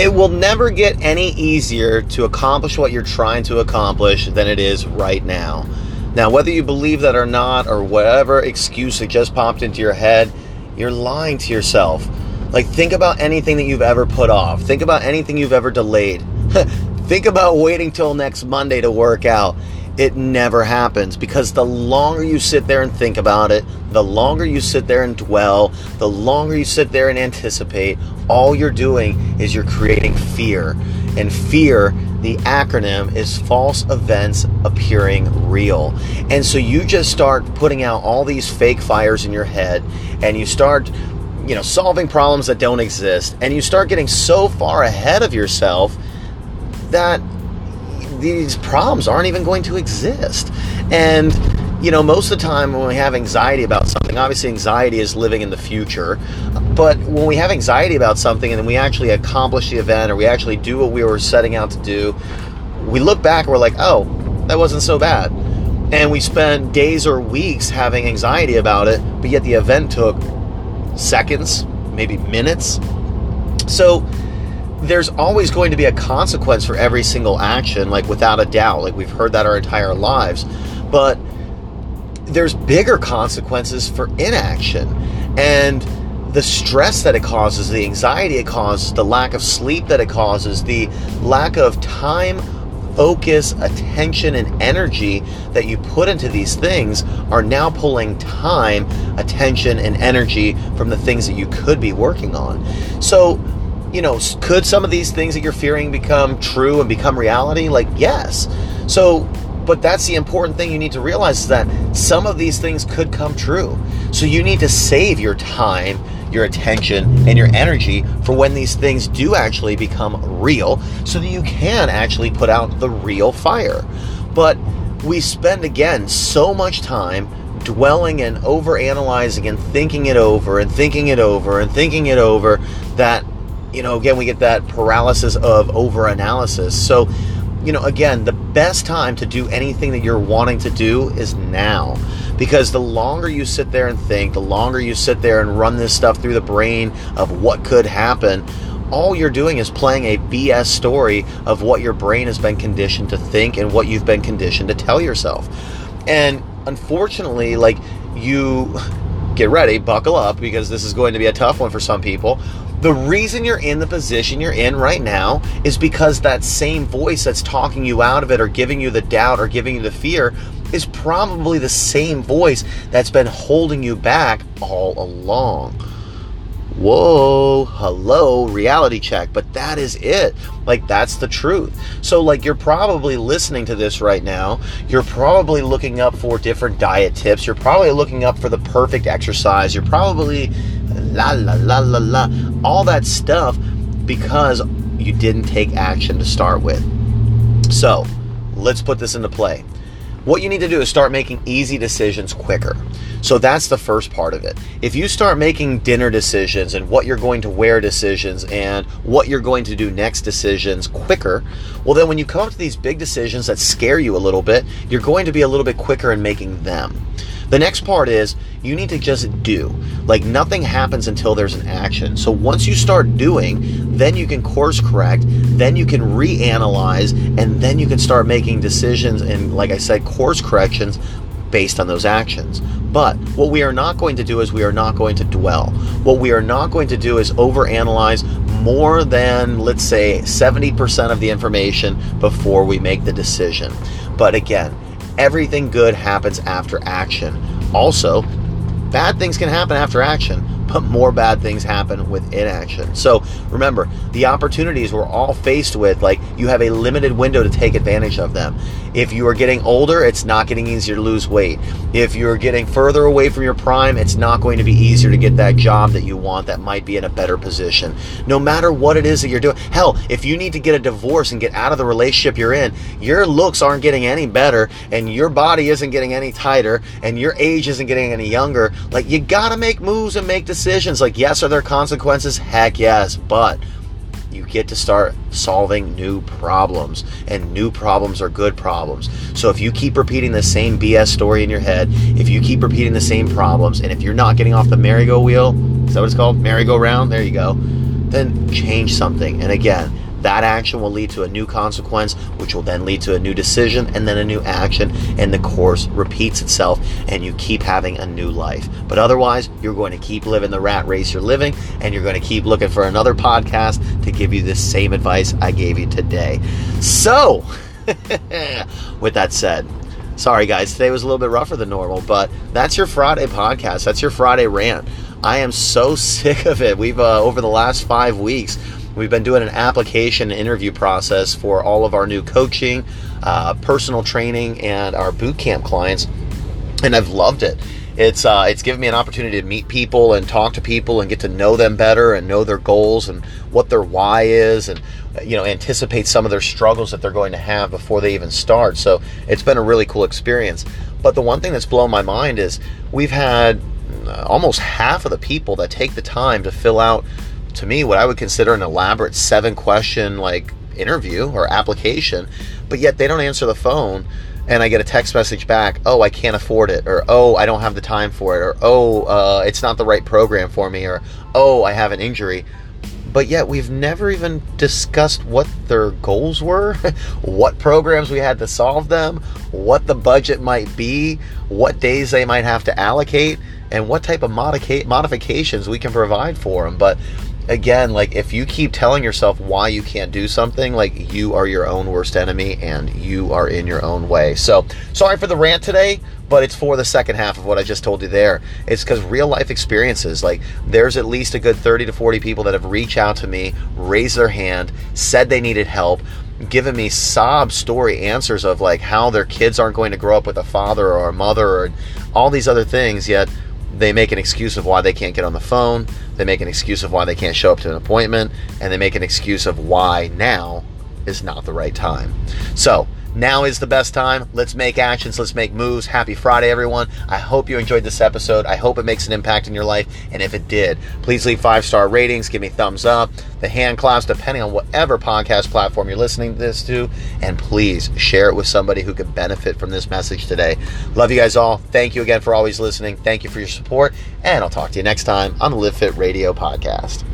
It will never get any easier to accomplish what you're trying to accomplish than it is right now. Now, whether you believe that or not, or whatever excuse that just popped into your head, you're lying to yourself. Like, think about anything that you've ever put off. Think about anything you've ever delayed. Think about waiting till next Monday to work out. It never happens, because the longer you sit there and think about it, the longer you sit there and dwell, the longer you sit there and anticipate, all you're doing is you're creating fear. And fear, the acronym, is false events appearing real. And so you just start putting out all these fake fires in your head, and you start solving problems that don't exist, and you start getting so far ahead of yourself that these problems aren't even going to exist. And most of the time when we have anxiety about something, obviously anxiety is living in the future, but when we have anxiety about something and then we actually accomplish the event, or we actually do what we were setting out to do, we look back and we're like, oh, that wasn't so bad. And we spend days or weeks having anxiety about it, but yet the event took seconds, maybe minutes. So there's always going to be a consequence for every single action, like without a doubt. Like, we've heard that our entire lives, but there's bigger consequences for inaction, and the stress that it causes, the anxiety it causes, the lack of sleep that it causes, the lack of time, focus, attention, and energy that you put into these things are now pulling time, attention, and energy from the things that you could be working on. So, could some of these things that you're fearing become true and become reality? Like, yes. So, but that's the important thing you need to realize, is that some of these things could come true. So you need to save your time, your attention, and your energy for when these things do actually become real, so that you can actually put out the real fire. But we spend, again, so much time dwelling and overanalyzing and thinking it over that, again, we get that paralysis of overanalysis. So, again, the best time to do anything that you're wanting to do is now, because the longer you sit there and think, the longer you sit there and run this stuff through the brain of what could happen, all you're doing is playing a BS story of what your brain has been conditioned to think and what you've been conditioned to tell yourself. And unfortunately, you get ready, buckle up, because this is going to be a tough one for some people. The reason you're in the position you're in right now is because that same voice that's talking you out of it, or giving you the doubt, or giving you the fear, is probably the same voice that's been holding you back all along. Whoa, hello, reality check. But that is it. That's the truth. So, you're probably listening to this right now. You're probably looking up for different diet tips. You're probably looking up for the perfect exercise. You're probably all that stuff, because you didn't take action to start with. So let's put this into play. What you need to do is start making easy decisions quicker. So that's the first part of it. If you start making dinner decisions, and what you're going to wear decisions, and what you're going to do next decisions quicker, well, then when you come up to these big decisions that scare you a little bit, you're going to be a little bit quicker in making them. The next part is you need to just do. Nothing happens until there's an action. So once you start doing, then you can course correct, then you can reanalyze, and then you can start making decisions and, like I said, course corrections based on those actions. But what we are not going to do is we are not going to dwell. What we are not going to do is overanalyze more than, let's say, 70% of the information before we make the decision. But again, everything good happens after action. Also, bad things can happen after action, but more bad things happen with inaction. So remember, the opportunities we're all faced with, you have a limited window to take advantage of them. If you are getting older, it's not getting easier to lose weight. If you're getting further away from your prime, it's not going to be easier to get that job that you want that might be in a better position. No matter what it is that you're doing. Hell, if you need to get a divorce and get out of the relationship you're in, your looks aren't getting any better, and your body isn't getting any tighter, and your age isn't getting any younger. You gotta make moves and make decisions. Yes, are there consequences? Heck yes, but you get to start solving new problems, and new problems are good problems. So if you keep repeating the same BS story in your head, if you keep repeating the same problems, and if you're not getting off the merry-go-wheel, is that what it's called? Merry-go-round? There you go. then change something. And again, that action will lead to a new consequence, which will then lead to a new decision and then a new action, and the course repeats itself and you keep having a new life. But otherwise, you're going to keep living the rat race you're living, and you're going to keep looking for another podcast to give you the same advice I gave you today. So, with that said, sorry guys, today was a little bit rougher than normal, but that's your Friday podcast. That's your Friday rant. I am so sick of it. We've, over the last 5 weeks, we've been doing an application interview process for all of our new coaching, personal training, and our boot camp clients, and I've loved it. It's given me an opportunity to meet people and talk to people and get to know them better and know their goals and what their why is, and anticipate some of their struggles that they're going to have before they even start. So it's been a really cool experience. But the one thing that's blown my mind is we've had almost half of the people that take the time to fill out, to me, what I would consider an elaborate 7-question interview or application, but yet they don't answer the phone, and I get a text message back, oh, I can't afford it, or oh, I don't have the time for it, or oh, it's not the right program for me, or oh, I have an injury. But yet we've never even discussed what their goals were, what programs we had to solve them, what the budget might be, what days they might have to allocate, and what type of modifications we can provide for them. But again, if you keep telling yourself why you can't do something, you are your own worst enemy and you are in your own way. So sorry for the rant today, but it's for the second half of what I just told you there. It's because real life experiences, there's at least a good 30 to 40 people that have reached out to me, raised their hand, said they needed help, given me sob story answers of how their kids aren't going to grow up with a father or a mother or all these other things, yet they make an excuse of why they can't get on the phone, they make an excuse of why they can't show up to an appointment, and they make an excuse of why now is not the right time. So now is the best time. Let's make actions. Let's make moves. Happy Friday, everyone. I hope you enjoyed this episode. I hope it makes an impact in your life. And if it did, please leave 5-star ratings. Give me thumbs up, the hand claps, depending on whatever podcast platform you're listening to this to. And please share it with somebody who could benefit from this message today. Love you guys all. Thank you again for always listening. Thank you for your support. And I'll talk to you next time on the Live Fit Radio Podcast.